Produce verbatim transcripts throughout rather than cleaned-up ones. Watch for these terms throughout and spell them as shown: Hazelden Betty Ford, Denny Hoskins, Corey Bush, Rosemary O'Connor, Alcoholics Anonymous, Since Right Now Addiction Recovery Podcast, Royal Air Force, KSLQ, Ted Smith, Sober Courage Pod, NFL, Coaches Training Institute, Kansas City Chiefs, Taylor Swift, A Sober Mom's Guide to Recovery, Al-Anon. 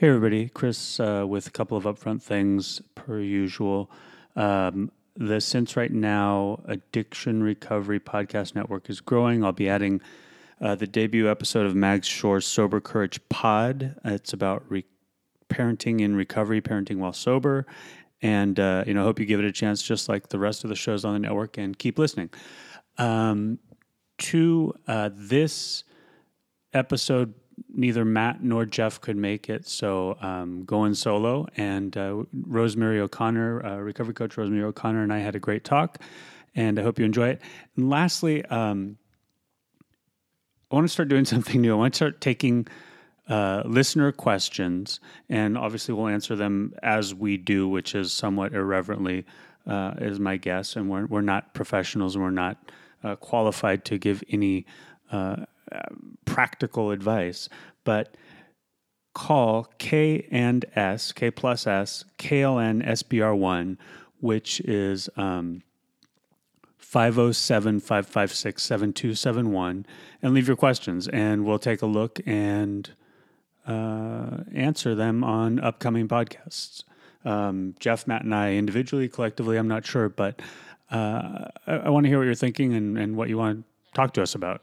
Hey everybody, Chris uh, with a couple of upfront things per usual. Um, the Since Right Now Addiction Recovery Podcast Network is growing. I'll be adding uh, the debut episode of Mags Shore's Sober Courage Pod. It's about re- parenting in recovery, parenting while sober. And uh, you know, I hope you give it a chance just like the rest of the shows on the network and keep listening. Um, to uh, this episode, neither Matt nor Jeff could make it, so um, going solo. And uh, Rosemary O'Connor, uh, recovery coach Rosemary O'Connor, and I had a great talk, and I hope you enjoy it. And lastly, um, I want to start doing something new. I want to start taking uh, listener questions, and obviously we'll answer them as we do, which is somewhat irreverently, uh, is my guess. And we're we're not professionals, and we're not uh, qualified to give any Uh, Uh, practical advice, but call K and S, K plus S, K L N S B R one, which is um, five oh seven, five five six, seven two seven one, and leave your questions, and we'll take a look and uh, answer them on upcoming podcasts. Um, Jeff, Matt, and I individually, collectively, I'm not sure, but uh, I, I want to hear what you're thinking and, and what you want to talk to us about.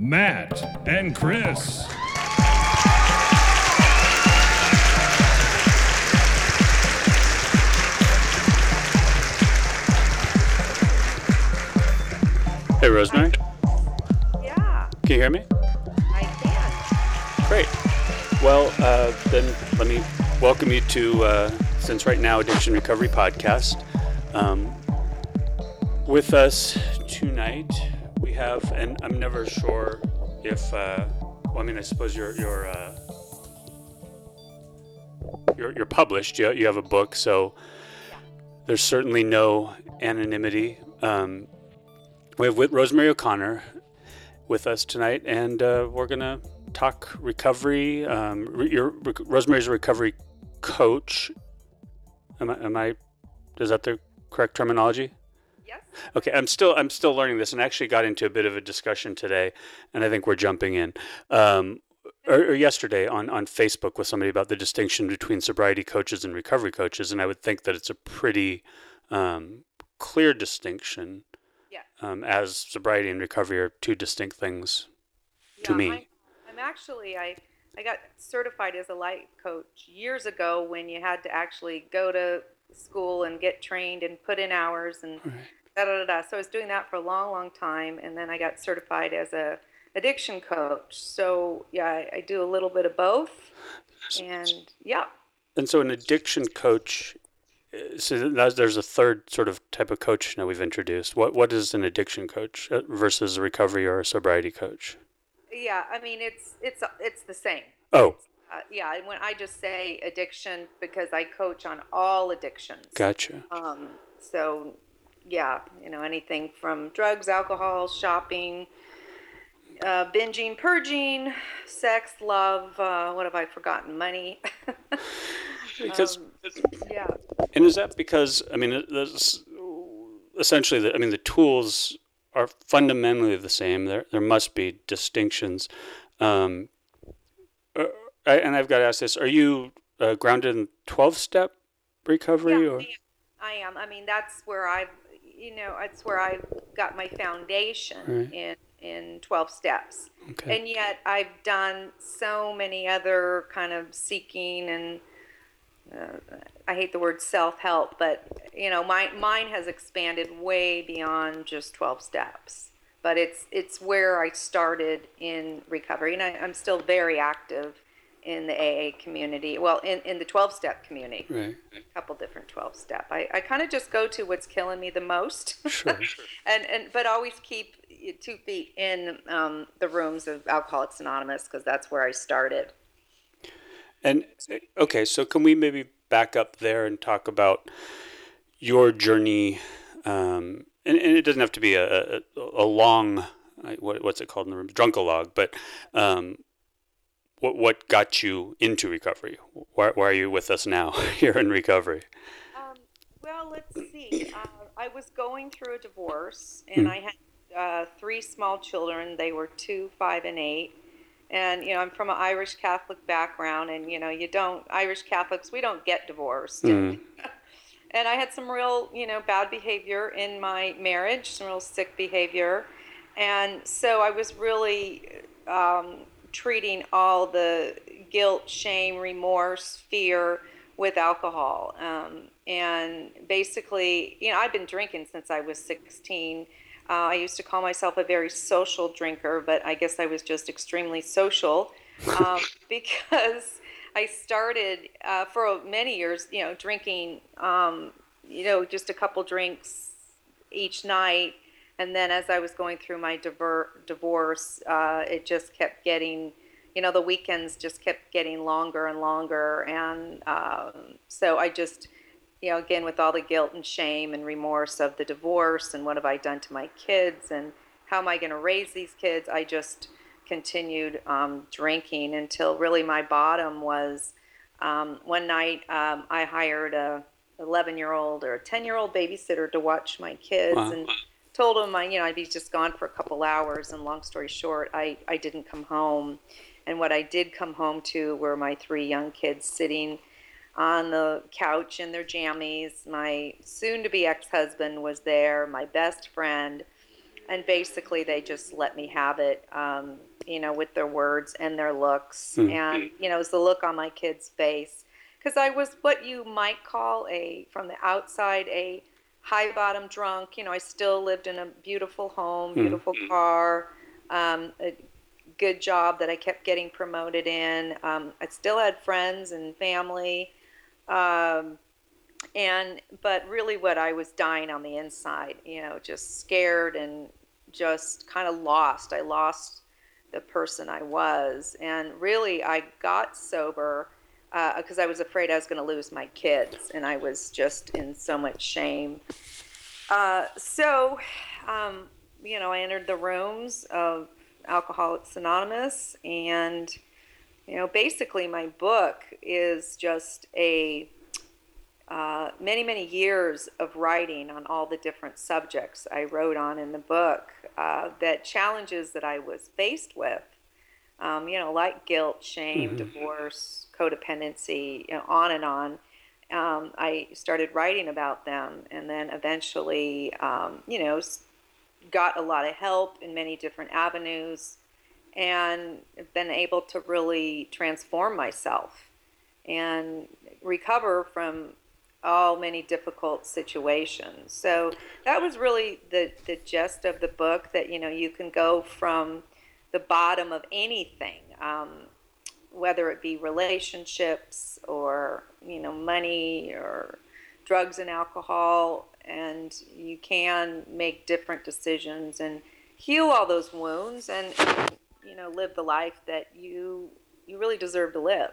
Matt, and Chris. Hey, Rosemary. Yeah. Can you hear me? I can. Great. Well, uh, then let me welcome you to uh, Since Right Now Addiction Recovery Podcast. Um, with us tonight, we have, and I'm never sure if, uh, well, I mean, I suppose you're you're uh, you're, you're published. You you have a book, so there's certainly no anonymity. Um, we have with Rosemary O'Connor with us tonight, and uh, we're gonna talk recovery. Um, re- your, re- Rosemary's a recovery coach. Am I? Am I? Is that the correct terminology? Okay, I'm still I'm still learning this, and actually got into a bit of a discussion today, and I think we're jumping in, um, or, or yesterday on, on Facebook with somebody about the distinction between sobriety coaches and recovery coaches, and I would think that it's a pretty um, clear distinction, yeah. um, as sobriety and recovery are two distinct things yeah, to me. I, I'm actually, I, I got certified as a life coach years ago when you had to actually go to school and get trained and put in hours and right. Da, da, da, da. So I was doing that for a long, long time, and then I got certified as a addiction coach. So yeah, I, I do a little bit of both, and yeah. And so an addiction coach, so there's a third sort of type of coach now we've introduced. What what is an addiction coach versus a recovery or a sobriety coach? Yeah, I mean it's it's it's the same. Oh. Uh, yeah, when I just say addiction because I coach on all addictions. Gotcha. Um. So. Yeah, you know, anything from drugs, alcohol, shopping, uh, binging, purging, sex, love, uh, what have I forgotten, money. because, um, yeah. And is that because, I mean, essentially, the, I mean, the tools are fundamentally the same. There there must be distinctions. Um, and I've got to ask this, are you uh, grounded in twelve-step recovery? Yeah, or? I am. I mean, that's where I've... You know, it's where I got my foundation right. in in twelve steps, okay. And yet I've done so many other kind of seeking and uh, I hate the word self-help, but you know, my mine has expanded way beyond just twelve steps. But it's it's where I started in recovery, and I, I'm still very active in the A A community. Well, in, in the twelve-step community. Right. A couple different twelve-step. I, I kind of just go to what's killing me the most. Sure, sure. and, and, but always keep two feet in um, the rooms of Alcoholics Anonymous because that's where I started. And okay, so can we maybe back up there and talk about your journey? Um, and, and it doesn't have to be a, a, a long, what, what's it called in the room? Drunkalog, but um, what what got you into recovery? Why, why are you with us now here in recovery? Um, well, let's see. Uh, I was going through a divorce, and mm. I had uh, three small children. They were two, five, and eight. And, you know, I'm from an Irish Catholic background, and, you know, you don't, Irish Catholics, we don't get divorced. Mm. And I had some real, you know, bad behavior in my marriage, some real sick behavior. And so I was really um, treating all the guilt, shame, remorse, fear with alcohol. Um, and basically, you know, I've been drinking since I was sixteen. Uh, I used to call myself a very social drinker, but I guess I was just extremely social um, because I started uh, for many years, you know, drinking, um, you know, just a couple drinks each night. And then as I was going through my diver- divorce, uh, it just kept getting, you know, the weekends just kept getting longer and longer. And um, so I just... you know, again, with all the guilt and shame and remorse of the divorce and what have I done to my kids and how am I going to raise these kids, I just continued um, drinking until really my bottom was um, one night um, I hired a eleven-year-old or a ten-year-old babysitter to watch my kids. Wow. And told him, I, you know, I'd be just gone for a couple hours, and long story short, I, I didn't come home. And what I did come home to were my three young kids sitting on the couch in their jammies. My soon-to-be ex-husband was there, my best friend, and basically they just let me have it, um, you know, with their words and their looks. Mm. And, you know, it was the look on my kid's face. Because I was what you might call a, from the outside, a high-bottom drunk. You know, I still lived in a beautiful home, beautiful mm. car, um, a good job that I kept getting promoted in. Um, I still had friends and family. Um, and, but really what I was dying on the inside, you know, just scared and just kind of lost. I lost the person I was. And really I got sober, uh, cause I was afraid I was going to lose my kids, and I was just in so much shame. Uh, so, um, you know, I entered the rooms of Alcoholics Anonymous, and you know, basically my book is just a uh, many, many years of writing on all the different subjects I wrote on in the book, uh, that challenges that I was faced with, um, you know, like guilt, shame, mm-hmm. divorce, codependency, you know, on and on. Um, I started writing about them, and then eventually, um, you know, got a lot of help in many different avenues, and been able to really transform myself and recover from all many difficult situations. So that was really the, the gist of the book, that, you know, you can go from the bottom of anything, um, whether it be relationships or, you know, money or drugs and alcohol, and you can make different decisions and heal all those wounds and, and you know, live the life that you you really deserve to live.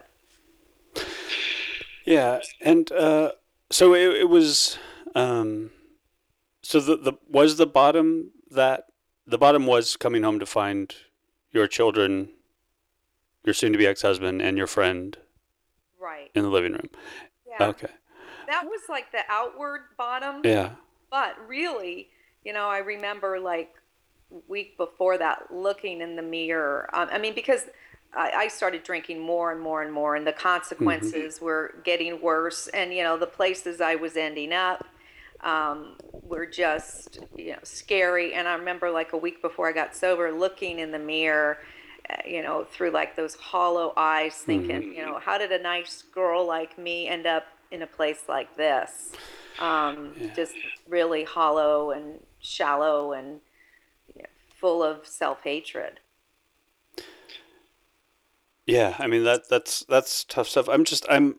Yeah, and uh, so it, it was. Um, so the the was the bottom that the bottom was coming home to find your children, your soon-to-be ex-husband, and your friend, right, in the living room. Yeah. Okay. That was like the outward bottom. Yeah. But really, you know, I remember like week before that, looking in the mirror. Um, I mean, because I, I started drinking more and more and more, and the consequences mm-hmm. were getting worse. And, you know, the places I was ending up um, were just, you know, scary. And I remember like a week before I got sober, looking in the mirror, uh, you know, through like those hollow eyes, thinking, mm-hmm. you know, how did a nice girl like me end up in a place like this? Um, yeah. Just really hollow and shallow and full of self-hatred. Yeah, I mean, that that's that's tough stuff. I'm just I'm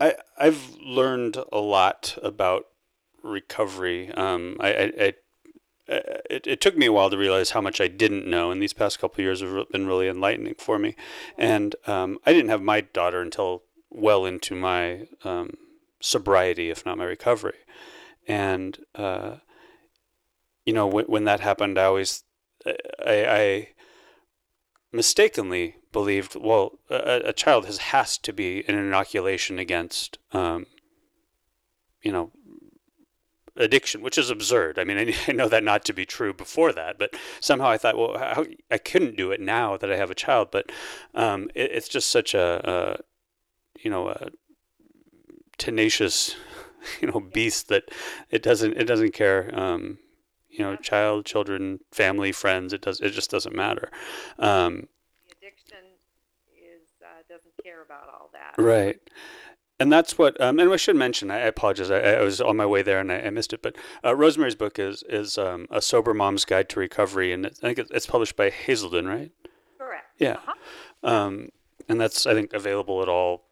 I I've learned a lot about recovery. Um, I I it, it took me a while to realize how much I didn't know, and these past couple of years have been really enlightening for me. And um, I didn't have my daughter until well into my um, sobriety, if not my recovery. And, uh, you know, when, when that happened, I always, I, I mistakenly believed, well, a, a child has, has to be an inoculation against, um, you know, addiction, which is absurd. I mean, I, I know that not to be true before that, but somehow I thought, well, how, I couldn't do it now that I have a child, but um, it, it's just such a, a you know, a tenacious, you know, beast that it doesn't, it doesn't care, um, you know, child, children, family, friends, it does, it just doesn't matter. Um, the addiction is, uh, doesn't care about all that. Right. And that's what, um, and I should mention, I apologize, I, I was on my way there and I, I missed it, but uh, Rosemary's book is, is um, A Sober Mom's Guide to Recovery, and it, I think it's published by Hazelden, right? Correct. Yeah. Uh-huh. Um, and that's, I think, available at all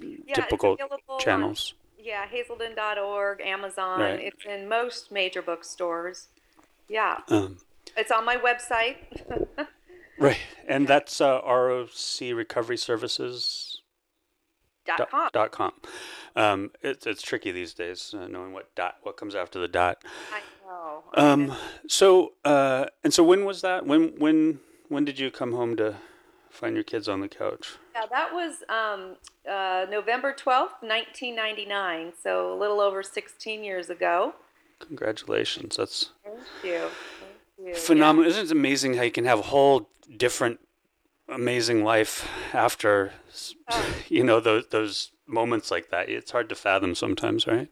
yeah, typical channels. On, yeah, hazelden dot org, Amazon, right. It's in most major bookstores. Yeah. Um, it's on my website. Right, and that's uh, R O C Recovery Services. Dot com. Dot com. Um, it's it's tricky these days uh, knowing what dot what comes after the dot. I know. Um, so uh, and so when was that? When when when did you come home to find your kids on the couch? Yeah, that was um, uh, November twelfth, nineteen ninety nine. So a little over sixteen years ago. Congratulations! That's thank you. Thank you. Phenomenal. Yeah. Isn't it amazing how you can have a whole different amazing life after oh. you know those those moments like that? It's hard to fathom sometimes, right?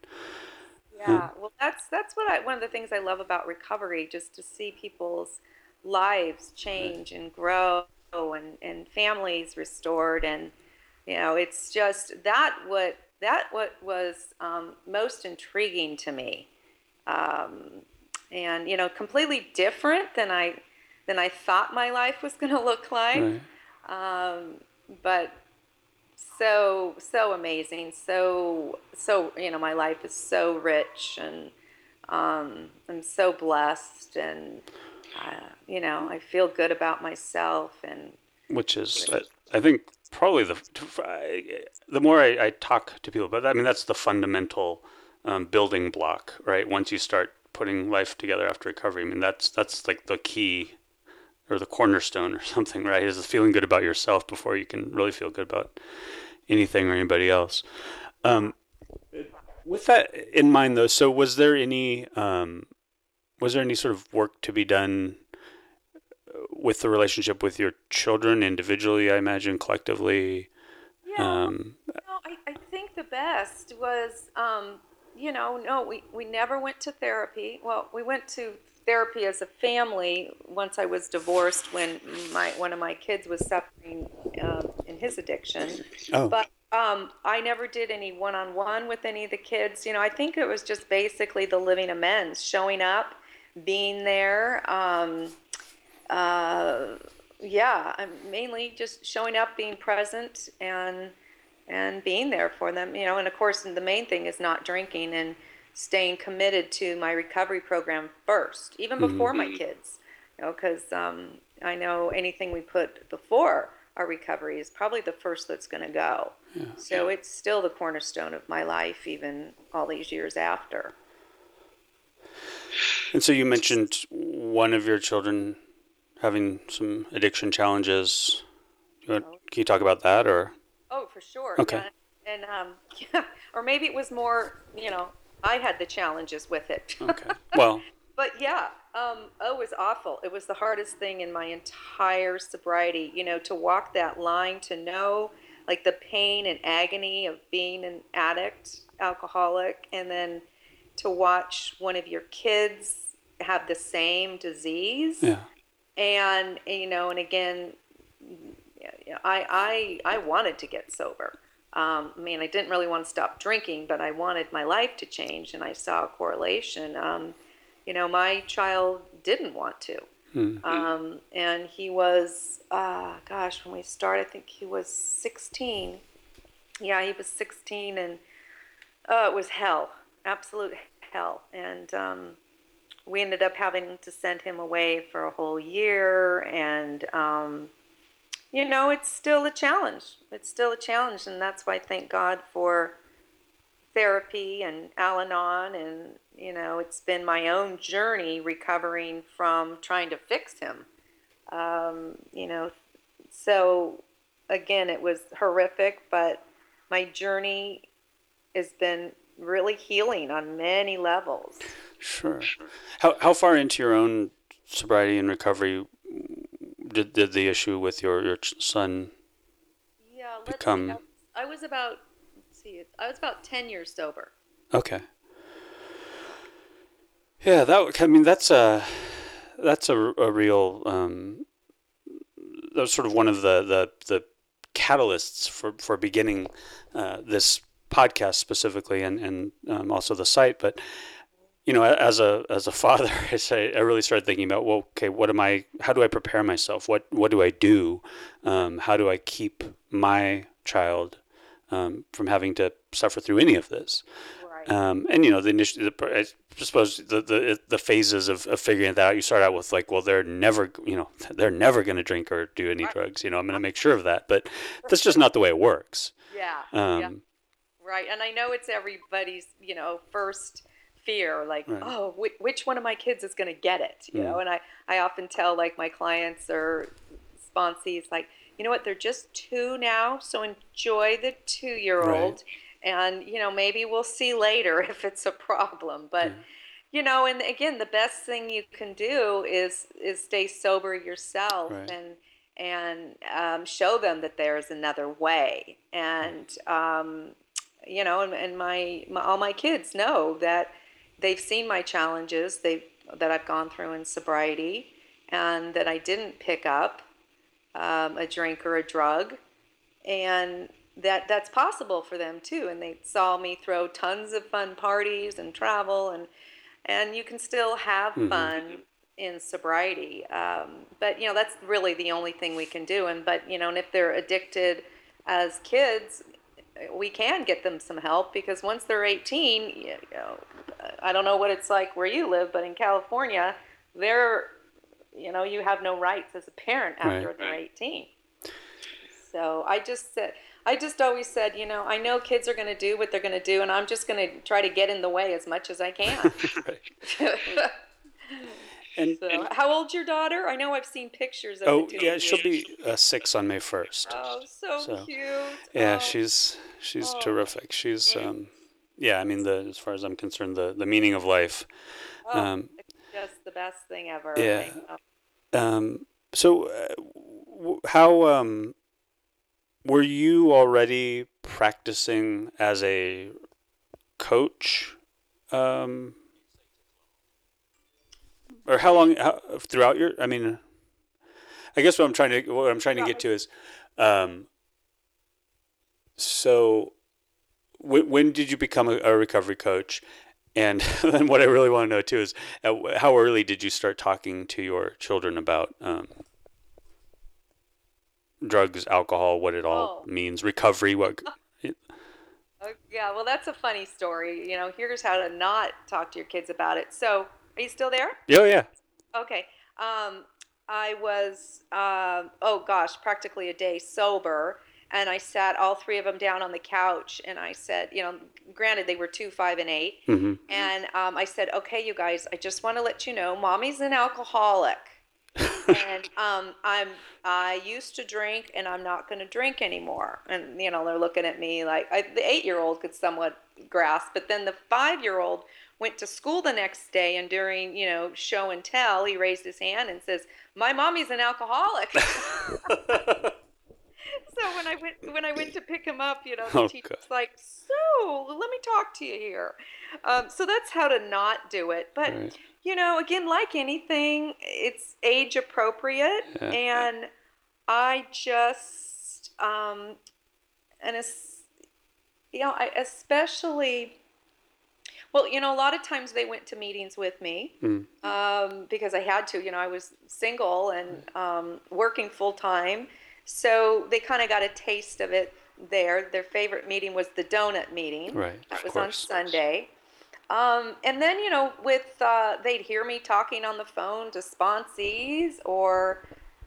Yeah. yeah. Well, that's that's what I, one of the things I love about recovery, just to see people's lives change right. and grow, and and families restored, and you know, it's just that what that what was um, most intriguing to me, um, and you know, completely different than I. than I thought my life was going to look like. Right. Um, but so, so amazing. So, so, you know, my life is so rich, and um, I'm so blessed, and, uh, you know, I feel good about myself. And which is, I, I think probably the, the more I, I talk to people about that, I mean, that's the fundamental um, building block, right? Once you start putting life together after recovery, I mean, that's, that's like the key, or the cornerstone or something, right? Is feeling good about yourself before you can really feel good about anything or anybody else. Um, with that in mind though, so was there any, um, was there any sort of work to be done with the relationship with your children individually, I imagine, collectively? Yeah, um, no, I, I think the best was, um, you know, no, we, we never went to therapy. Well, we went to therapy as a family once I was divorced, when my one of my kids was suffering um, in his addiction. Oh. But um, I never did any one-on-one with any of the kids. You know, I think it was just basically the living amends, showing up, being there. Um, uh, yeah, I'm mainly just showing up, being present, and and being there for them. You know, and of course, the main thing is not drinking and staying committed to my recovery program first, even before mm-hmm. my kids, you know, because um, I know anything we put before our recovery is probably the first that's going to go. Yeah. So it's still the cornerstone of my life, even all these years after. And so you mentioned one of your children having some addiction challenges. Do you want, can you talk about that, or? Oh, for sure. Okay. Yeah. And um, yeah, or maybe it was more, you know, I had the challenges with it. Okay. Well. But yeah, um, oh, it was awful. It was the hardest thing in my entire sobriety, you know, to walk that line, to know like the pain and agony of being an addict, alcoholic, and then to watch one of your kids have the same disease. Yeah. And, you know, and again, I, I, I wanted to get sober. Um, I mean, I didn't really want to stop drinking, but I wanted my life to change, and I saw a correlation. Um, you know, my child didn't want to. Mm-hmm. Um, and he was, uh, gosh, when we started, I think he was sixteen. Yeah, he was sixteen, and uh, it was hell, absolute hell. And um, we ended up having to send him away for a whole year. And, um, you know, it's still a challenge. It's still a challenge. And that's why I thank God for therapy and Al-Anon. And, you know, it's been my own journey recovering from trying to fix him. Um, you know, so again, it was horrific, but my journey has been really healing on many levels. Sure. How how far into your own sobriety and recovery did, did the issue with your, your son yeah, let's become? See, I was about let's see, I was about ten years sober. Okay. Yeah, that I mean that's a that's a, a real um, that was sort of one of the the, the catalysts for for beginning uh, this podcast specifically, and and um, also the site. But you know, as a as a father, I say I really started thinking about, well, okay, what am I? How do I prepare myself? What what do I do? Um, how do I keep my child um, from having to suffer through any of this? Right. Um, and you know, the initial, I suppose the the the phases of, of figuring that out. You start out with like, well, they're never, you know, they're never going to drink or do any right. drugs. You know, I'm going to make sure of that. But that's just not the way it works. Yeah. Um, yeah. Right. And I know it's everybody's, you know, first fear, like, right. oh, wh- which one of my kids is going to get it? You mm. know, and I, I often tell like my clients or sponsees, like, you know what, they're just two now. So enjoy the two-year-old right. and, you know, maybe we'll see later if it's a problem. But, mm. you know, and again, the best thing you can do is, is stay sober yourself right. and, and um, show them that there's another way. And, um, you know, and, and my, my all my kids know that they've seen my challenges they've that I've gone through in sobriety, and that I didn't pick up um, a drink or a drug, and that that's possible for them too. And they saw me throw tons of fun parties and travel, and and you can still have mm-hmm. fun in sobriety. Um, but you know, that's really the only thing we can do. And but you know, and if they're addicted as kids, we can get them some help, because once they're eighteen, you know, I don't know what it's like where you live, but in California, they're, you know, you have no rights as a parent after right. they're eighteen. So I just said, I just always said, you know, I know kids are going to do what they're going to do, and I'm just going to try to get in the way as much as I can. And, so, and how old's your daughter? I know I've seen pictures of oh, the two yeah, of she'll be uh, six on May first. Oh, so, so cute. Yeah, oh. she's she's oh. terrific. She's um, yeah, I mean, the as far as I'm concerned, the, the meaning of life. Oh, um, it's just the best thing ever. Yeah. Oh. Um. So, uh, w- how um, were you already practicing as a coach? Um. Or how long how, throughout your? I mean, I guess what I'm trying to what I'm trying to get to is, um, so w- when did you become a, a recovery coach? And then what I really want to know too is, at, how early did you start talking to your children about um, drugs, alcohol, what it all oh. means, recovery? What? It, oh, yeah, well, that's a funny story. You know, here's how to not talk to your kids about it. So. Are you still there? Oh, yeah. Okay. Um, I was, uh, oh gosh, practically a day sober. And I sat all three of them down on the couch. And I said, you know, granted they were two, five, and eight. Mm-hmm. And um, I said, okay, you guys, I just want to let you know, mommy's an alcoholic. and um, I'm, I used to drink, and I'm not going to drink anymore. And, you know, they're looking at me like, I, the eight-year-old could somewhat grasp. But then the five-year-old went to school the next day, and during, you know, show and tell, he raised his hand and says, my mommy's an alcoholic. So when I went, when I went to pick him up, you know, the oh, teacher's like, so let me talk to you here. Um, so that's how to not do it. But, right. you know, again, like anything, it's age appropriate. Yeah. And I just, um, and it's, you know, I especially... Well, you know, a lot of times they went to meetings with me mm. um, because I had to. You know, I was single and um, working full time, so they kind of got a taste of it there. Their favorite meeting was the donut meeting. Right, that was on Sunday. Um, and then, you know, with, uh, they'd hear me talking on the phone to sponsees or,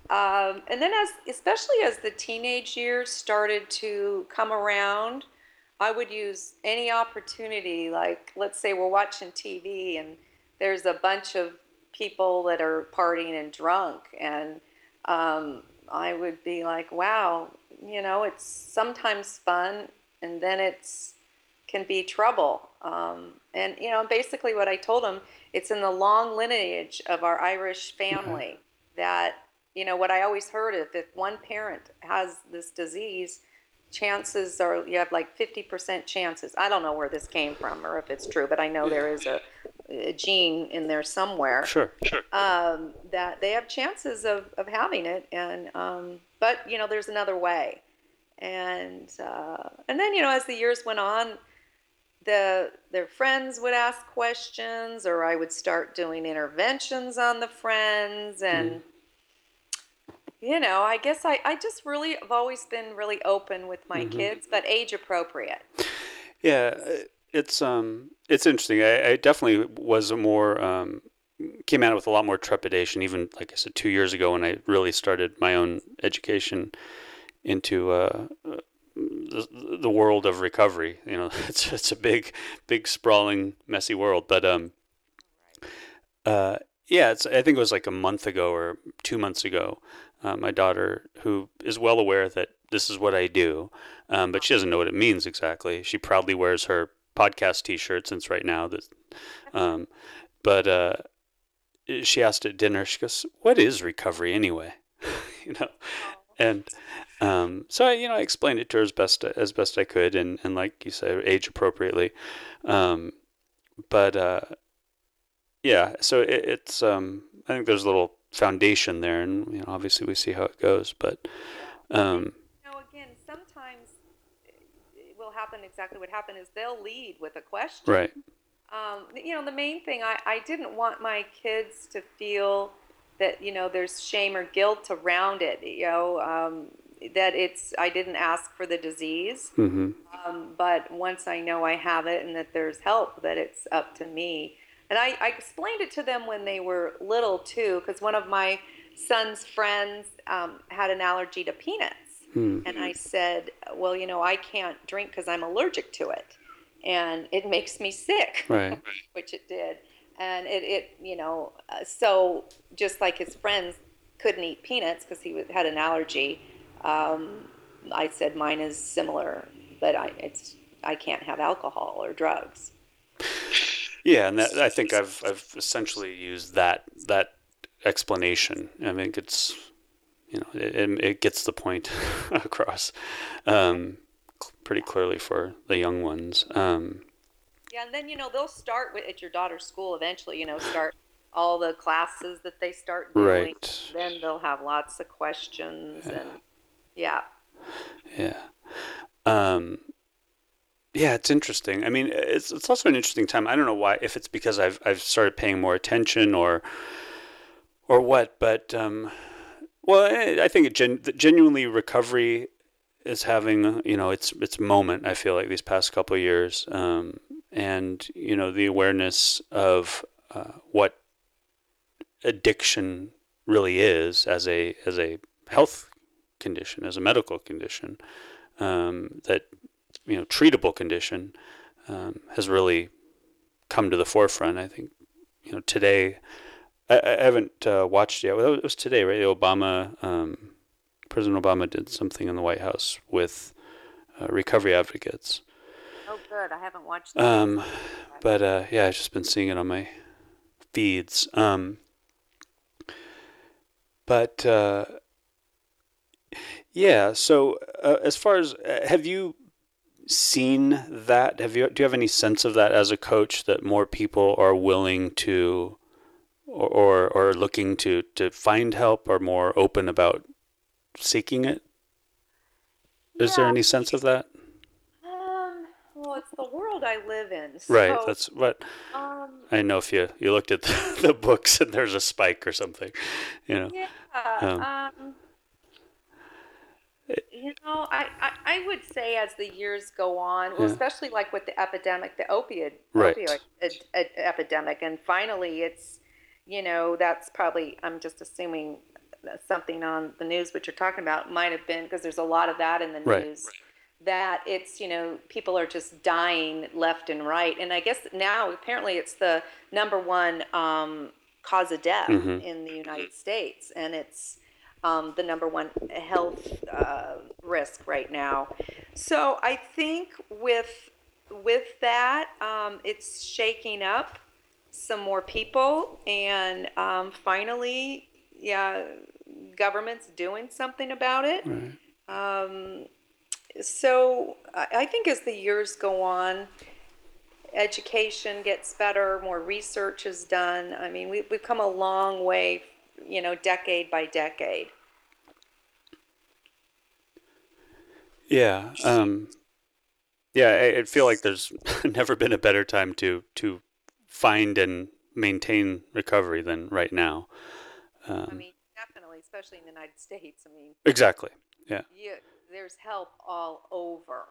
um, and then as, especially as the teenage years started to come around, I would use any opportunity, like, let's say we're watching T V and there's a bunch of people that are partying and drunk, and, um, I would be like, wow, you know, it's sometimes fun and then it's, can be trouble. Um, and, you know, basically what I told them, it's in the long lineage of our Irish family that, you know, what I always heard is if one parent has this disease, chances are you have like fifty percent chances. I don't know where this came from or if it's true, but I know there is a, a gene in there somewhere. Sure, sure. Um, that they have chances of, of having it. And, um, but, you know, there's another way. And, uh, and then, you know, as the years went on, The, their friends would ask questions, or I would start doing interventions on the friends. And, mm. you know, I guess I, I just really have always been really open with my mm-hmm. kids, but age appropriate. Yeah, it's um, it's interesting. I, I definitely was more, um, came at it with a lot more trepidation, even, like I said, two years ago when I really started my own education into uh The, the world of recovery. You know, it's it's a big, big, sprawling, messy world. But um, uh, yeah, it's, I think it was like a month ago or two months ago. Uh, my daughter, who is well aware that this is what I do, um, but she doesn't know what it means exactly. She proudly wears her podcast T-shirt since right now. That, um, but uh, she asked at dinner. She goes, "What is recovery anyway?" You know, and. Um, so I, you know, I explained it to her as best, as best I could. And, and like you said, age appropriately. Um, but, uh, yeah, so it, it's, um, I think there's a little foundation there, and, you know, obviously we see how it goes, but, um, you know, again, sometimes it will happen. Exactly what happened is they'll lead with a question. Right. Um, you know, the main thing I, I didn't want my kids to feel that, you know, there's shame or guilt around it, you know, um, that it's, I didn't ask for the disease, mm-hmm. um, but once I know I have it and that there's help, that it's up to me. And I, I explained it to them when they were little too, because one of my son's friends um, had an allergy to peanuts. Mm-hmm. And I said, well, you know, I can't drink because I'm allergic to it and it makes me sick, right. Which it did. And it, it you know, uh, so just like his friends couldn't eat peanuts because he had an allergy, Um, I said mine is similar, but I it's I can't have alcohol or drugs. Yeah, and that, I think I've I've essentially used that that explanation. I mean, it's you know it it gets the point across um, pretty clearly for the young ones. Um, yeah, and then you know they'll start with, at your daughter's school eventually. You know, start all the classes that they start doing. Right. Then they'll have lots of questions yeah. and. Yeah. Yeah. Um, yeah, it's interesting. I mean, it's it's also an interesting time. I don't know why, if it's because I've I've started paying more attention or or what, but um, well, I, I think it gen, genuinely recovery is having, you know, its its moment, I feel like, these past couple of years. Um, and, you know, the awareness of uh, what addiction really is as a as a health condition, as a medical condition, um, that, you know, treatable condition, um, has really come to the forefront. I think, you know, today, I, I haven't uh, watched yet. Well, it was today, right? Obama, um, President Obama did something in the White House with uh, recovery advocates. Oh, good. I haven't watched that. Um, but, uh, yeah, I've just been seeing it on my feeds. Um, but, uh, Yeah. So, uh, as far as uh, have you seen that? Have you do you have any sense of that as a coach, that more people are willing to, or or, or looking to to find help, or more open about seeking it? Is yeah. there any sense of that? Um. Well, it's the world I live in. So, right. That's what. Um, I know if you you looked at the, the books and there's a spike or something, you know. Yeah. Um, um You know, I, I, I would say as the years go on, yeah. well, especially like with the epidemic, the opioid, right. opioid a, a, epidemic, and finally it's, you know, that's probably, I'm just assuming something on the news, what you're talking about might have been, because there's a lot of that in the right. news, that it's, you know, people are just dying left and right. And I guess now apparently it's the number one um, cause of death mm-hmm. in the United States, and it's Um, the number one health uh, risk right now. So I think with with that, um, it's shaking up some more people, and um, finally, yeah, government's doing something about it. Right. Um, so I, I think as the years go on, education gets better, more research is done. I mean, we, we've come a long way, you know, decade by decade. Yeah. Um, yeah. I, I feel like there's never been a better time to, to find and maintain recovery than right now. Um, I mean, definitely, especially in the United States. I mean, exactly. Yeah. You, there's help all over.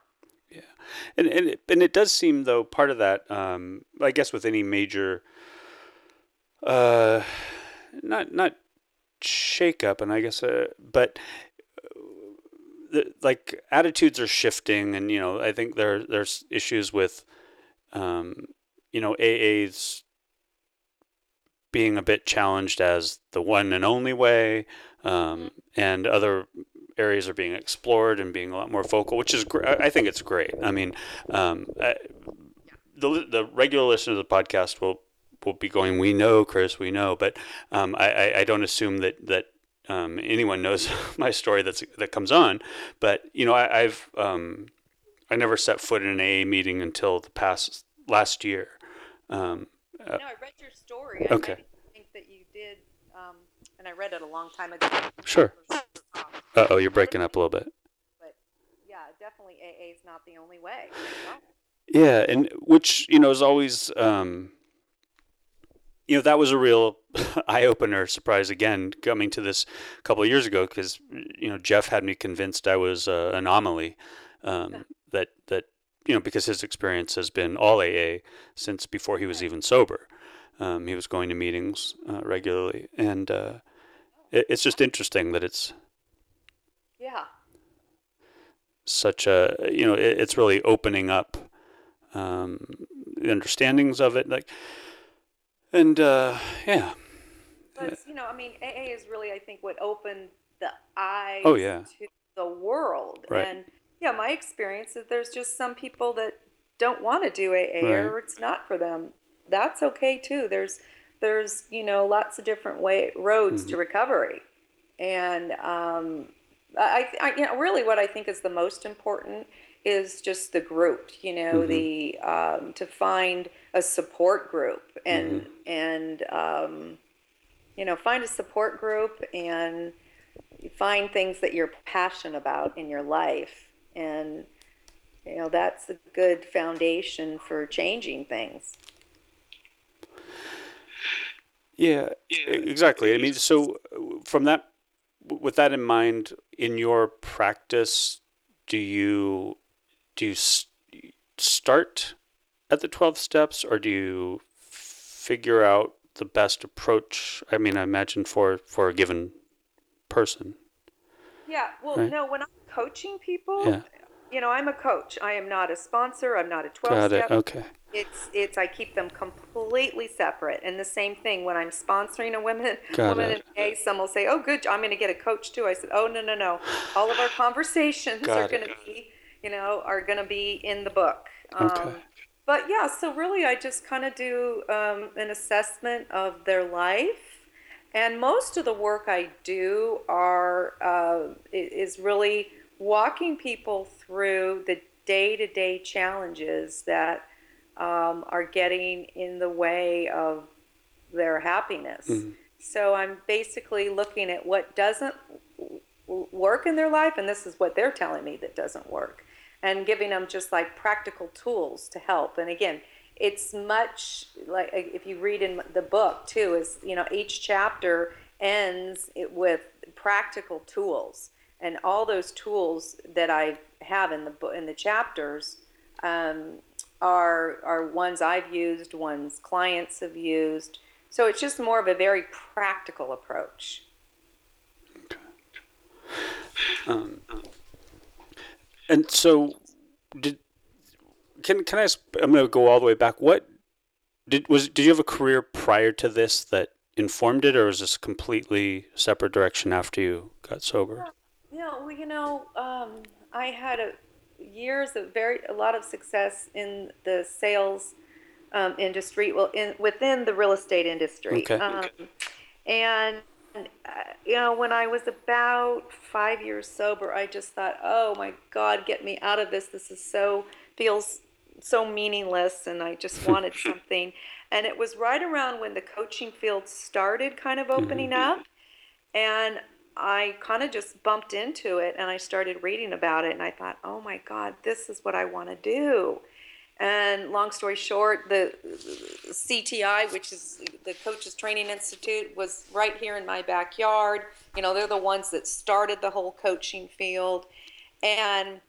Yeah. And, and, it, and it does seem though, part of that, um, I guess with any major, uh, Not not shake up, and I guess, uh, but the, like attitudes are shifting, and you know, I think there there's issues with, um, you know, A A's being a bit challenged as the one and only way, um, and other areas are being explored and being a lot more vocal, which is great. I think it's great. I mean, um, I, the the regular listeners of the podcast will. Will be going, we know, Chris, we know, but um, I, I don't assume that that um, anyone knows my story that's that comes on. But you know, I, I've um, I never set foot in an A A meeting until the past last year. Um, uh, no, I read your story. I okay. Didn't think that you did, um, and I read it a long time ago. Sure. Uh oh, you're breaking up a little bit. But yeah, definitely, A A is not the only way. Wow. Yeah, and which you know is always. Um, You know, that was a real eye-opener surprise, again, coming to this a couple of years ago, because, you know, Jeff had me convinced I was an anomaly, um, that, that you know, because his experience has been all A A since before he was even sober. Um, he was going to meetings uh, regularly, and uh, it, it's just interesting that it's yeah, such a, you know, it, it's really opening up um, the understandings of it, like... And, uh, yeah. But, you know, I mean, A A is really, I think, what opened the eyes oh, yeah. to the world. Right. And, yeah, my experience is there's just some people that don't want to do A A right. or it's not for them. That's okay, too. There's, there's you know, lots of different way roads mm-hmm. to recovery. And um, I, I, you know, really what I think is the most important is just the group, you know, mm-hmm. the um, to find a support group and mm-hmm. and um, you know find a support group and find things that you're passionate about in your life, and you know that's a good foundation for changing things. Yeah, exactly. I mean, so from that, with that in mind, in your practice, do you Do you st- start at the twelve steps, or do you figure out the best approach? I mean, I imagine for, for a given person. Yeah. Well, right? no, when I'm coaching people, yeah. you know, I'm a coach. I am not a sponsor. I'm not a twelve step. Got it. Okay. It's, it's, I keep them completely separate. And the same thing when I'm sponsoring a woman, Got woman it. in A A, some will say, oh, good. I'm going to get a coach too. I said, oh, no, no, no. All of our conversations Got are going to be, you know, are going to be in the book. Um, okay. But yeah, so really I just kind of do um, an assessment of their life. And most of the work I do are uh, is really walking people through the day-to-day challenges that um, are getting in the way of their happiness. Mm-hmm. So I'm basically looking at what doesn't work in their life, and this is what they're telling me that doesn't work. And giving them just like practical tools to help. And again, it's much like if you read in the book too, is you know each chapter ends with practical tools. and all those tools that I have in the book, in the chapters, um, are are ones I've used, ones clients have used. So it's just more of a very practical approach. Okay. Um, and so, did can can I ask? I'm going to go all the way back. What did was did you have a career prior to this that informed it, or was this completely separate direction after you got sober? No, well, you know, um, I had a, years of very a lot of success in the sales um, industry. Well, in within the real estate industry, okay. Um, okay. and. And, you know, when I was about five years sober, I just thought, oh my God, get me out of this. This is so, feels so meaningless. And I just wanted something. And it was right around when the coaching field started kind of opening mm-hmm. up. And I kind of just bumped into it and I started reading about it. And I thought, oh my God, this is what I want to do. And long story short, the C T I, which is the Coaches Training Institute, was right here in my backyard. You know, they're the ones that started the whole coaching field. And,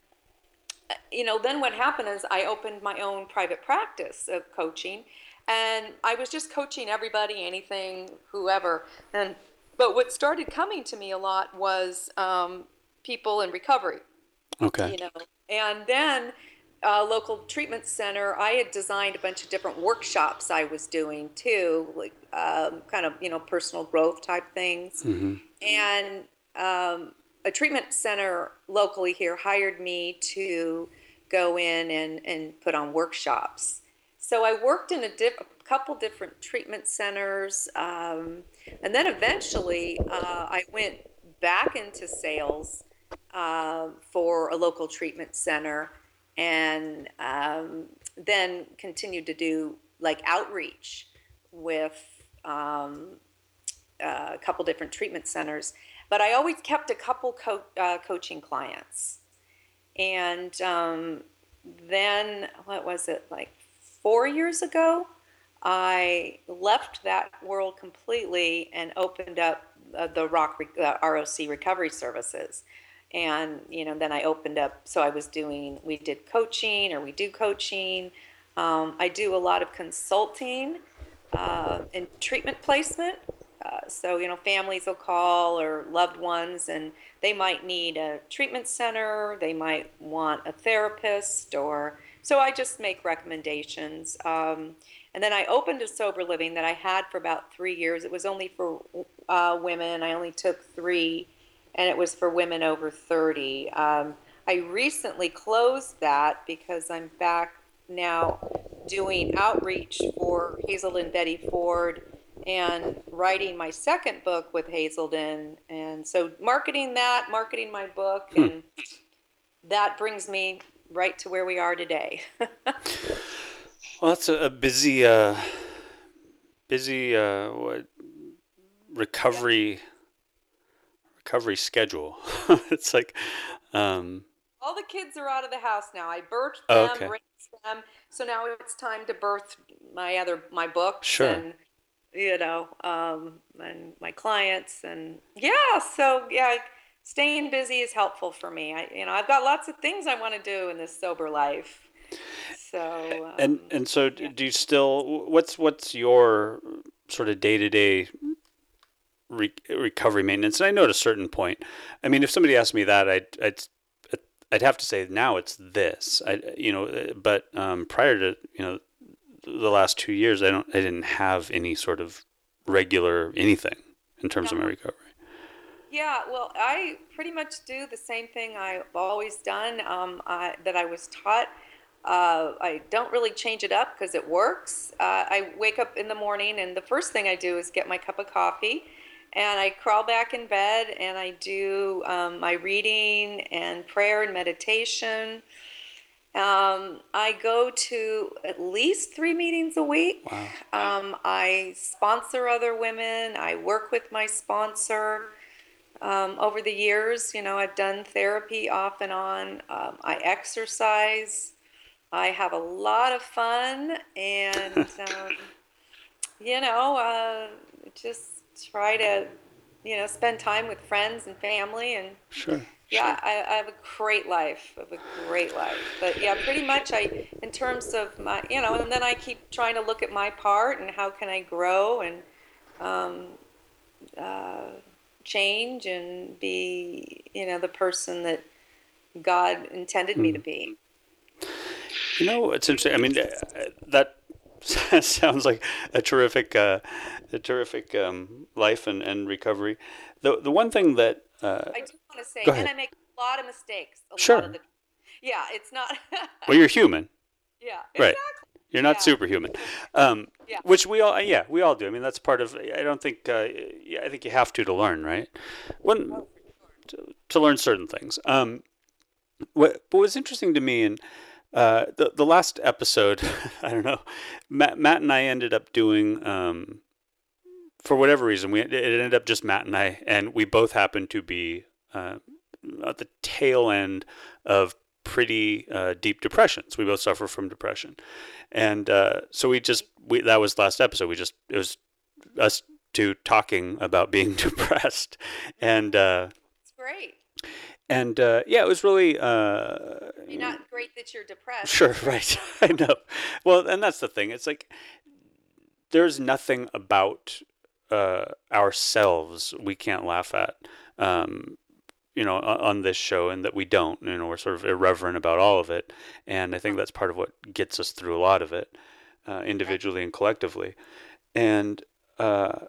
you know, then what happened is I opened my own private practice of coaching. And I was just coaching everybody, anything, whoever. And but what started coming to me a lot was um, people in recovery. Okay. You know, and then... Uh, local treatment center, I had designed a bunch of different workshops I was doing too, like um, kind of, you know, personal growth type things. Mm-hmm. And um, a treatment center locally here hired me to go in and, and put on workshops. So I worked in a, diff- a couple different treatment centers. Um, and then eventually uh, I went back into sales uh, for a local treatment center. And um, then continued to do like outreach with um, uh, a couple different treatment centers. But I always kept a couple co- uh, coaching clients. And um, then, what was it, like four years ago, I left that world completely and opened up uh, the R O C Recovery Services. And, you know, then I opened up, so I was doing, we did coaching or we do coaching. Um, I do a lot of consulting uh, and treatment placement. Uh, so, you know, families will call or loved ones and they might need a treatment center. They might want a therapist or, so I just make recommendations. Um, and then I opened a sober living that I had for about three years. It was only for uh, women. I only took three. And it was for women over thirty. Um, I recently closed that because I'm back now doing outreach for Hazelden Betty Ford and writing my second book with Hazelden. And so marketing that, marketing my book, and hmm. that brings me right to where we are today. Well, that's a busy, uh, busy uh, what, recovery yeah. recovery schedule. It's like um all the kids are out of the house now. I birthed them, okay. raised them, so now it's time to birth my other my books sure. and you know um and my clients and yeah so yeah staying busy is helpful for me. I you know I've got lots of things I want to do in this sober life. So um, and and so yeah. do you still what's what's your sort of day-to-day Re- recovery maintenance? And I know at a certain point, I mean, if somebody asked me that, I'd, I'd, I'd have to say now it's this, I, you know, but, um, prior to, you know, the last two years, I don't, I didn't have any sort of regular anything in terms yeah. of my recovery. Yeah. Well, I pretty much do the same thing I've always done, um, I, that I was taught. Uh, I don't really change it up because it works. Uh, I wake up in the morning and the first thing I do is get my cup of coffee. And I crawl back in bed and I do um, my reading and prayer and meditation. Um, I go to at least three meetings a week. Wow. Um, I sponsor other women. I work with my sponsor. Um, over the years, you know, I've done therapy off and on. Um, I exercise. I have a lot of fun. And, um, you know, uh, just... try to, you know, spend time with friends and family and sure. Yeah, I, I have a great life. I have a great life. But yeah, pretty much I, in terms of my, you know, and then I keep trying to look at my part and how can I grow and um, uh, change and be, you know, the person that God intended me to be. You know, it's interesting. I mean, that sounds like a terrific, uh, a terrific um, life and, and recovery. The the one thing that uh, I do want to say, and I make a lot of mistakes. A sure. Lot of the, yeah, it's not. Well, you're human. Yeah. Exactly. Right. You're not yeah. superhuman. Um, yeah. Which we all, yeah, we all do. I mean, that's part of. I don't think. Uh, yeah, I think you have to to learn, right? When oh, sure. to, to learn certain things. Um, what what was interesting to me and. Uh, the the last episode, I don't know, Matt, Matt and I ended up doing, um, for whatever reason, we it ended up just Matt and I, and we both happened to be uh, at the tail end of pretty uh, deep depressions. We both suffer from depression, and uh, so we just we that was the last episode. We just it was us two talking about being depressed, and uh, it's great. And, uh, yeah, it was really, uh, you're not great that you're depressed. Sure. Right. I know. Well, and that's the thing. It's like, there's nothing about, uh, ourselves we can't laugh at, um, you know, on this show, and that we don't, you know, we're sort of irreverent about all of it. And I think that's part of what gets us through a lot of it, uh, individually and collectively. And, uh,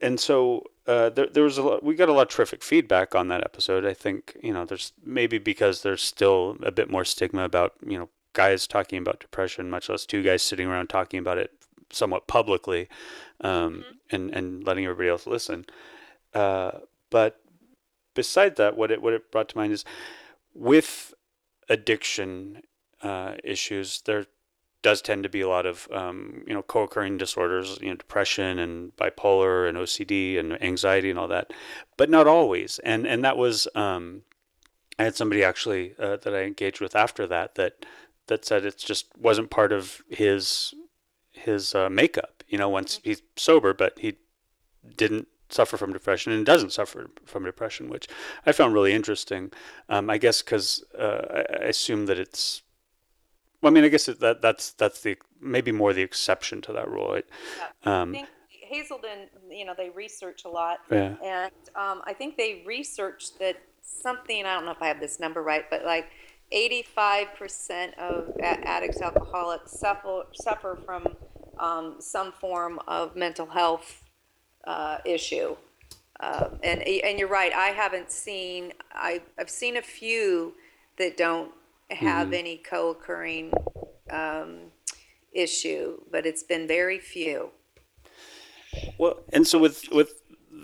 and so, Uh, there, there was a lot, we got a lot of terrific feedback on that episode. I think, you know, there's maybe because there's still a bit more stigma about, you know, guys talking about depression, much less two guys sitting around talking about it somewhat publicly, um, mm-hmm. and, and letting everybody else listen. Uh, but beside that, what it, what it brought to mind is with addiction, uh, issues, there does tend to be a lot of, um, you know, co-occurring disorders, you know, depression and bipolar and O C D and anxiety and all that, but not always. And, and that was, um, I had somebody actually, uh, that I engaged with after that, that, that said, it just wasn't part of his, his, uh, makeup, you know, once he's sober, but he didn't suffer from depression and doesn't suffer from depression, which I found really interesting. Um, I guess, cause, uh, I, I assume that it's, Well, I mean, I guess that that's that's the maybe more the exception to that rule. Right? Yeah. Um, I think Hazelden, you know, they research a lot, yeah. and um, I think they researched that something. I don't know if I have this number right, but like eighty-five percent of addicts, alcoholics suffer suffer from um, some form of mental health uh, issue. Uh, and and you're right. I haven't seen. I I've seen a few that don't have mm-hmm. any co-occurring um, issue, but it's been very few. Well, and so with with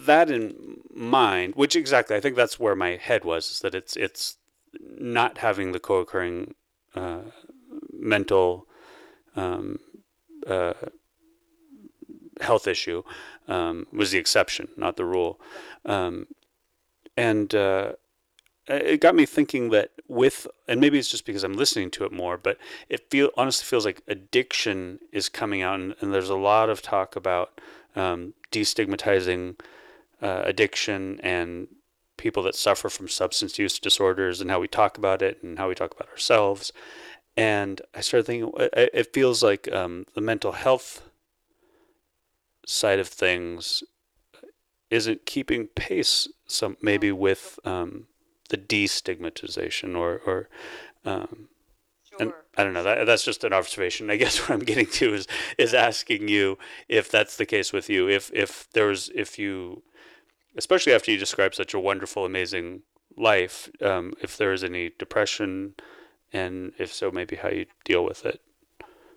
that in mind, which exactly I think that's where my head was, is that it's it's not having the co-occurring uh, mental um, uh, health issue um, was the exception, not the rule, um, and. Uh, It got me thinking that with, and maybe it's just because I'm listening to it more, but it feel honestly feels like addiction is coming out, and, and there's a lot of talk about um, destigmatizing uh, addiction and people that suffer from substance use disorders, and how we talk about it and how we talk about ourselves. And I started thinking, it, it feels like um, the mental health side of things isn't keeping pace, some maybe with. Um, the destigmatization or, or, um, sure. and I don't know, that, that's just an observation. I guess what I'm getting to is, is asking you if that's the case with you, if, if there was, if you, especially after you describe such a wonderful, amazing life, um, if there is any depression, and if so, maybe how you deal with it.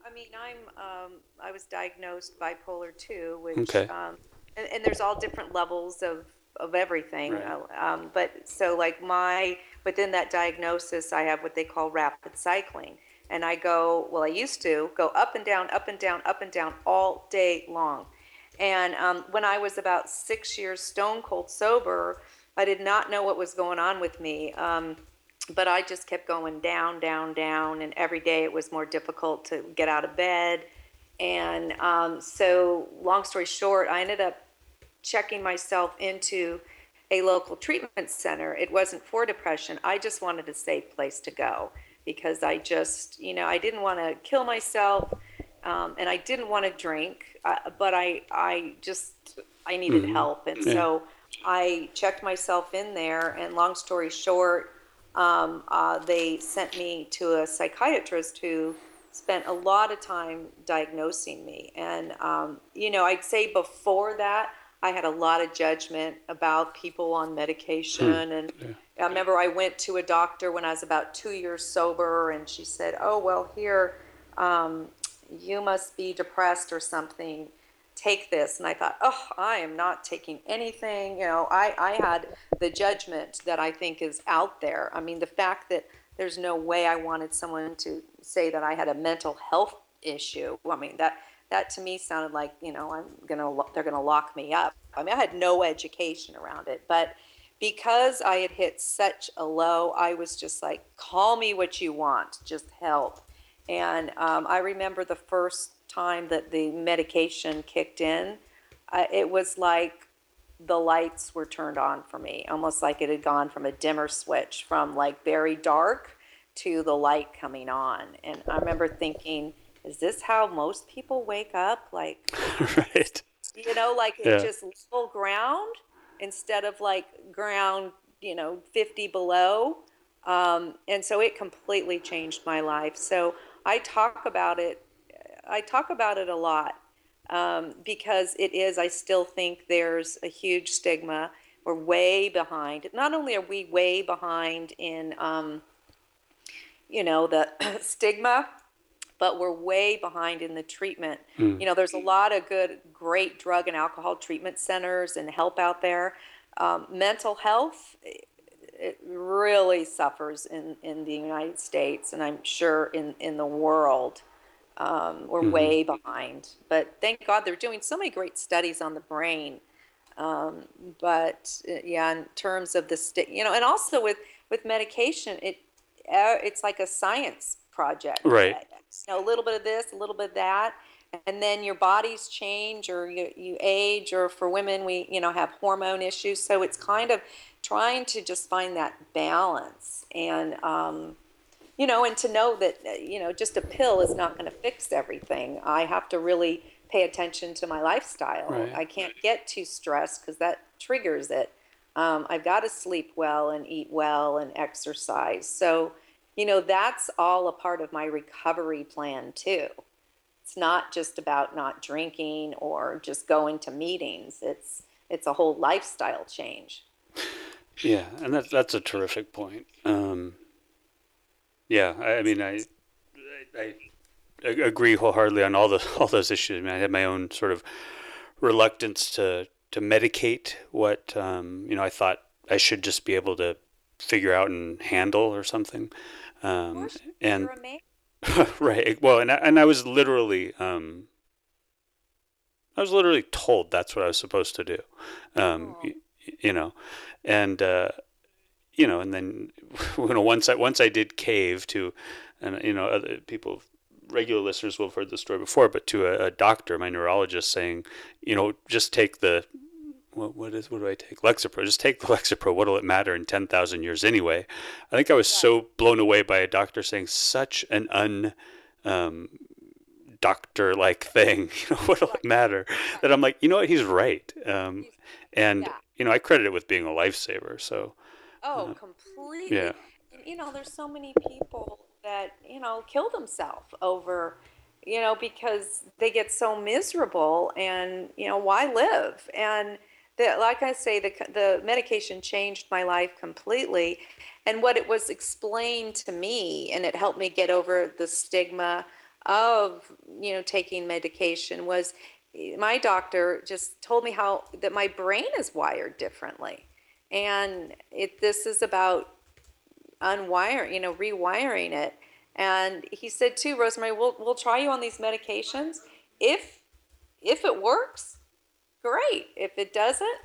I mean, I'm, um, I was diagnosed bipolar two, which, okay. um, and, and there's all different levels of, of everything. Right. Um, but so like my, within that diagnosis, I have what they call rapid cycling. And I go, well, I used to go up and down, up and down, up and down all day long. And um, when I was about six years stone cold sober, I did not know what was going on with me. Um, but I just kept going down, down, down. And every day it was more difficult to get out of bed. And um, so long story short, I ended up checking myself into a local treatment center. It wasn't for depression. I just wanted a safe place to go because I just, you know, I didn't want to kill myself, um, and I didn't want to drink, uh, but I, I just, I needed mm-hmm. help. And yeah. so I checked myself in there, and long story short, um, uh, they sent me to a psychiatrist who spent a lot of time diagnosing me. And, um, you know, I'd say before that, I had a lot of judgment about people on medication. Hmm. And yeah. I remember I went to a doctor when I was about two years sober, and she said, oh, well, here, um, you must be depressed or something. Take this. And I thought, oh, I am not taking anything. You know, I, I had the judgment that I think is out there. I mean, the fact that there's no way I wanted someone to say that I had a mental health issue. I mean, that... That to me sounded like, you know, I'm gonna, they're gonna lock me up. I mean, I had no education around it, but because I had hit such a low, I was just like, call me what you want, just help. And um, I remember the first time that the medication kicked in, uh, it was like the lights were turned on for me, almost like it had gone from a dimmer switch, from like very dark to the light coming on. And I remember thinking, is this how most people wake up? Like, right. you know, like yeah. it just level ground instead of like ground, you know, fifty below. Um, and so it completely changed my life. So I talk about it. I talk about it a lot um, because it is, I still think there's a huge stigma. We're way behind. Not only are we way behind in, um, you know, the stigma, but we're way behind in the treatment. Mm. You know, there's a lot of good, great drug and alcohol treatment centers and help out there. Um, mental health, it really suffers in, in the United States, and I'm sure in, in the world. Um, we're mm-hmm. way behind. But thank God they're doing so many great studies on the brain. Um, but yeah, in terms of the, sti- you know, and also with, with medication, it it's like a science project. Right. So a little bit of this, a little bit of that, and then your bodies change, or you, you age, or for women, we, you know, have hormone issues. So it's kind of trying to just find that balance, and um, you know, and to know that, you know, just a pill is not going to fix everything. I have to really pay attention to my lifestyle. Right. I can't get too stressed because that triggers it. Um, I've got to sleep well and eat well and exercise. So, you know, that's all a part of my recovery plan too. It's not just about not drinking or just going to meetings. It's it's a whole lifestyle change. Yeah, and that's that's a terrific point. Um, yeah, I, I mean, I, I I agree wholeheartedly on all the all those issues. I mean, I had my own sort of reluctance to to medicate what um, you know I thought I should just be able to figure out and handle or something. Um, and right. Well, and I, and I was literally, um, I was literally told that's what I was supposed to do. Um, oh. you, you know, and, uh, you know, and then, you know, once I, once I did cave to, and you know, other people, regular listeners will have heard this story before, but to a, a doctor, my neurologist, saying, you know, just take the, What what is what do I take? Lexapro. Just take the Lexapro. What'll it matter in ten thousand years anyway? I think I was yeah. so blown away by a doctor saying such an un um, doctor like thing. You know, what'll it matter? That I'm like, you know what? He's right. Um, and yeah. you know, I credit it with being a lifesaver. So. Oh, uh, completely. Yeah. You know, there's so many people that, you know, kill themselves over, you know, because they get so miserable, and you know, why live? And The, like I say, the the medication changed my life completely. And what it was explained to me, and it helped me get over the stigma of, you know, taking medication, was my doctor just told me how that my brain is wired differently. And it this is about unwiring, you know, rewiring it. And he said too, Rosemary, we'll we'll try you on these medications. If if it works, great. If it doesn't,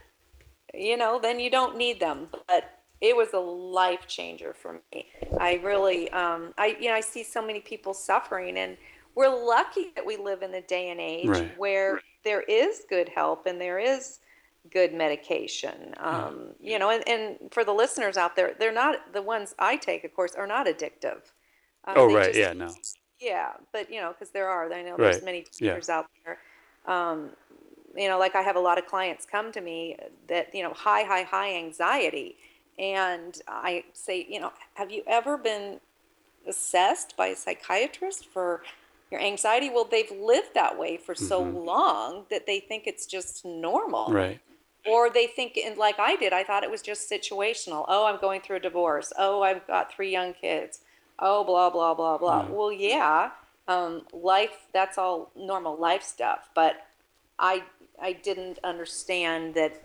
you know, then you don't need them. But it was a life changer for me. I really, um, I, you know, I see so many people suffering, and we're lucky that we live in a day and age right. where there is good help, and there is good medication. Um, yeah. You know, and, and for the listeners out there, they're not, the ones I take, of course, are not addictive. Um, oh, right. Just, yeah, no. Yeah. But, you know, because there are, I know right. there's many teachers yeah. out there. Um, you know, like I have a lot of clients come to me that, you know, high, high, high anxiety. And I say, you know, have you ever been assessed by a psychiatrist for your anxiety? Well, they've lived that way for so mm-hmm. long that they think it's just normal. Right. Or they think, and like I did, I thought it was just situational. Oh, I'm going through a divorce. Oh, I've got three young kids. Oh, blah, blah, blah, blah. Mm. Well, yeah, um, life, that's all normal life stuff. But I I didn't understand that,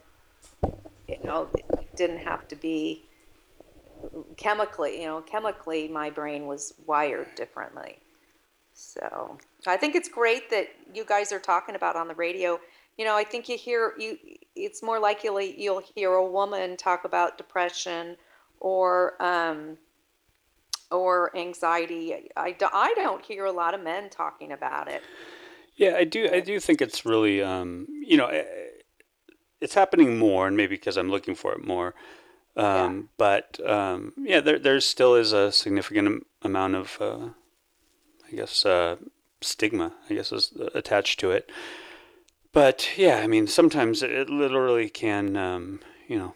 you know, it didn't have to be chemically, you know, chemically my brain was wired differently. So I think it's great that you guys are talking about on the radio. You know, I think you hear, you. it's more likely you'll hear a woman talk about depression or um, or anxiety. I, I don't hear a lot of men talking about it. Yeah, I do. I do think it's really, um, you know, it's happening more, and maybe because I'm looking for it more. Um, yeah. But um, yeah, there there still is a significant amount of, uh, I guess, uh, stigma, I guess, is attached to it. But yeah, I mean, sometimes it literally can, um, you know,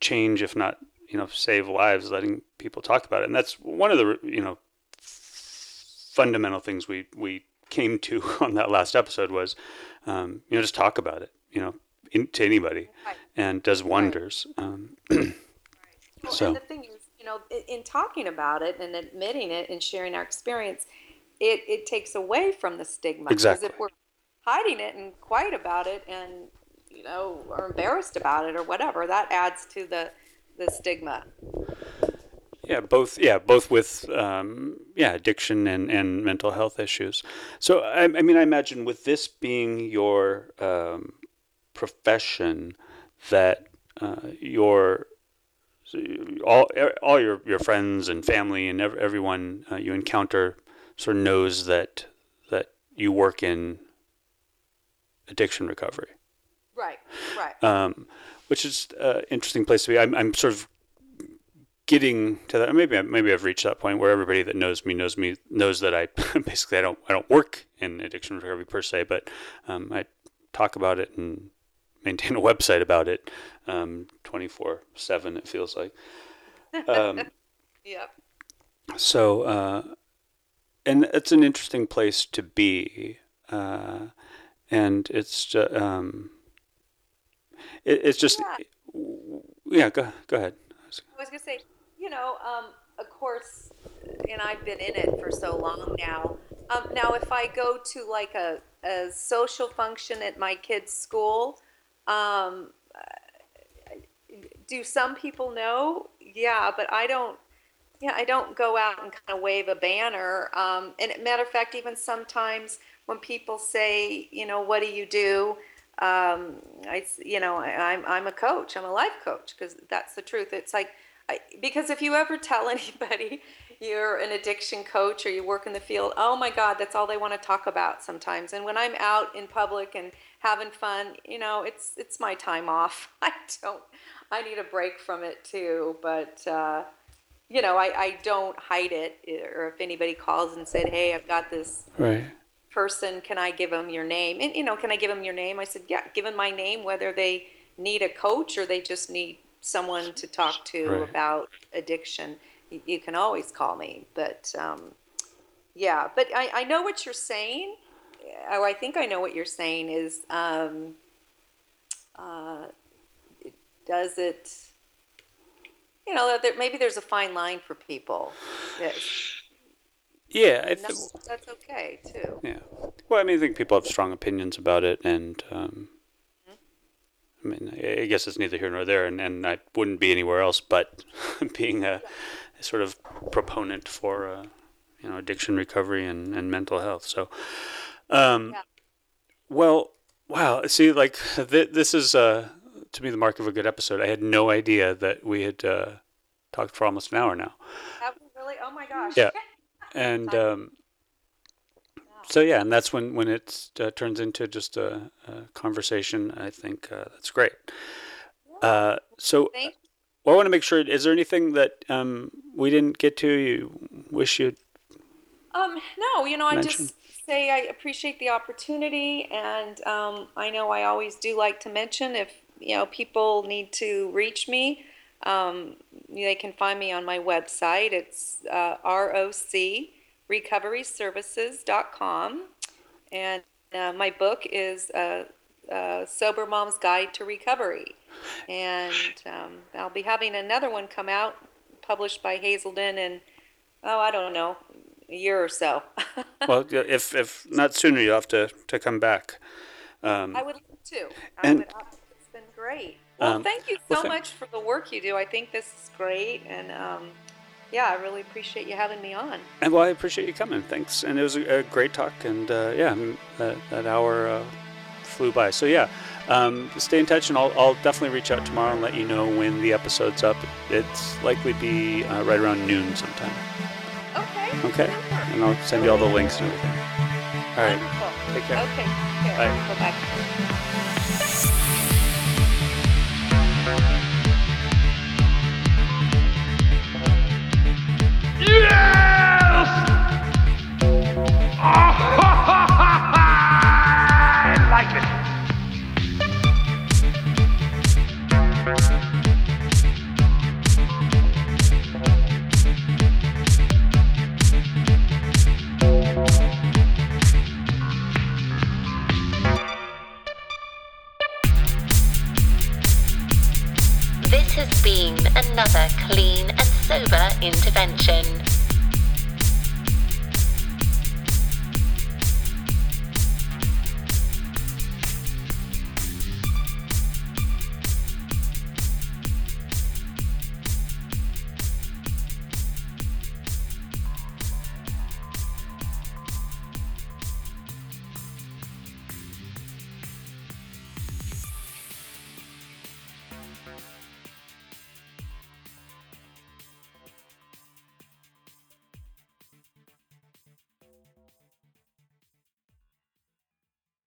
change, if not, you know, save lives, letting people talk about it. And that's one of the, you know, fundamental things we, we came to on that last episode was, um, you know, just talk about it, you know, in, to anybody, right. and does wonders. Right. Um, right. Well, so. And the thing is, you know, in talking about it and admitting it and sharing our experience, it, it takes away from the stigma. Exactly. Because if we're hiding it and quiet about it and, you know, or embarrassed about it or whatever, that adds to the, the stigma. Yeah, both. Yeah, both with um, yeah, addiction and, and mental health issues. So I, I mean, I imagine with this being your um, profession, that uh, your all all your, your friends and family and ev- everyone uh, you encounter sort of knows that that you work in addiction recovery. Right. Right. Um, which is an uh, interesting place to be. I'm, I'm sort of. Getting to that, maybe maybe I've reached that point where everybody that knows me knows me knows that I basically I don't I don't work in addiction recovery per se, but um, I talk about it and maintain a website about it, twenty-four seven. It feels like. Um, yep. So, uh, and it's an interesting place to be, uh, and it's uh, um, it, it's just yeah. yeah go go ahead. I was going to say, you know, um, of course, and I've been in it for so long now. Um, now, if I go to like a, a social function at my kid's school, um, do some people know? Yeah, but I don't. Yeah, I don't go out and kind of wave a banner. Um, and matter of fact, even sometimes when people say, you know, what do you do? Um, I, you know, I, I'm, I'm a coach, I'm a life coach, because that's the truth. It's like, I, because if you ever tell anybody you're an addiction coach or you work in the field, oh my God, that's all they want to talk about sometimes. And when I'm out in public and having fun, you know, it's, it's my time off. I don't, I need a break from it too, but, uh, you know, I, I don't hide it. Or if anybody calls and said, hey, I've got this. Right. person, can I give them your name? And, you know, can I give them your name? I said, yeah, give them my name, whether they need a coach or they just need someone to talk to right. about addiction. You, you can always call me. But, um, yeah, but I, I know what you're saying. Oh, I think I know what you're saying is, um, uh, does it, you know, there, maybe there's a fine line for people. Yes. Yeah, I th- that's, that's okay too. Yeah, well, I mean, I think people have strong opinions about it, and um, mm-hmm. I mean, I guess it's neither here nor there, and, and I wouldn't be anywhere else but being a, a sort of proponent for uh, you know, addiction recovery and, and mental health. So, um, yeah. well, wow. See, like th- this is uh, to me the mark of a good episode. I had no idea that we had uh, talked for almost an hour now. That was really? Oh my gosh. Yeah. And um, So yeah, and that's when when it uh, turns into just a, a conversation. I think uh, that's great. Uh, so, well, I want to make sure. Is there anything that um, we didn't get to? You wish you'd um, no, you know, mentioned? I just say I appreciate the opportunity, and um, I know I always do like to mention if you know people need to reach me, um, they can find me on my website. It's uh, R O C recovery services dot com, and uh, my book is a uh, uh, Sober Mom's Guide to Recovery, and um, I'll be having another one come out published by Hazelden in oh I don't know a year or so. Well, if if not sooner, you'll have to, to come back. Um, I would love to. I and, would love to. It's been great. Well, um, thank you so well, thank- much for the work you do. I think this is great, and um, yeah, I really appreciate you having me on. And well, I appreciate you coming. Thanks. And it was a, a great talk. And uh, yeah, that, that hour uh, flew by. So yeah, um, stay in touch, and I'll, I'll definitely reach out tomorrow and let you know when the episode's up. It's likely be uh, right around noon sometime. Okay. Okay. And I'll send you all the links and everything. All right. Wonderful. Take care. Okay. Take care. Bye. Bye-bye. Yes! Oh, ho, ho, ho, ho! I like it. This has been another clean and sober intervention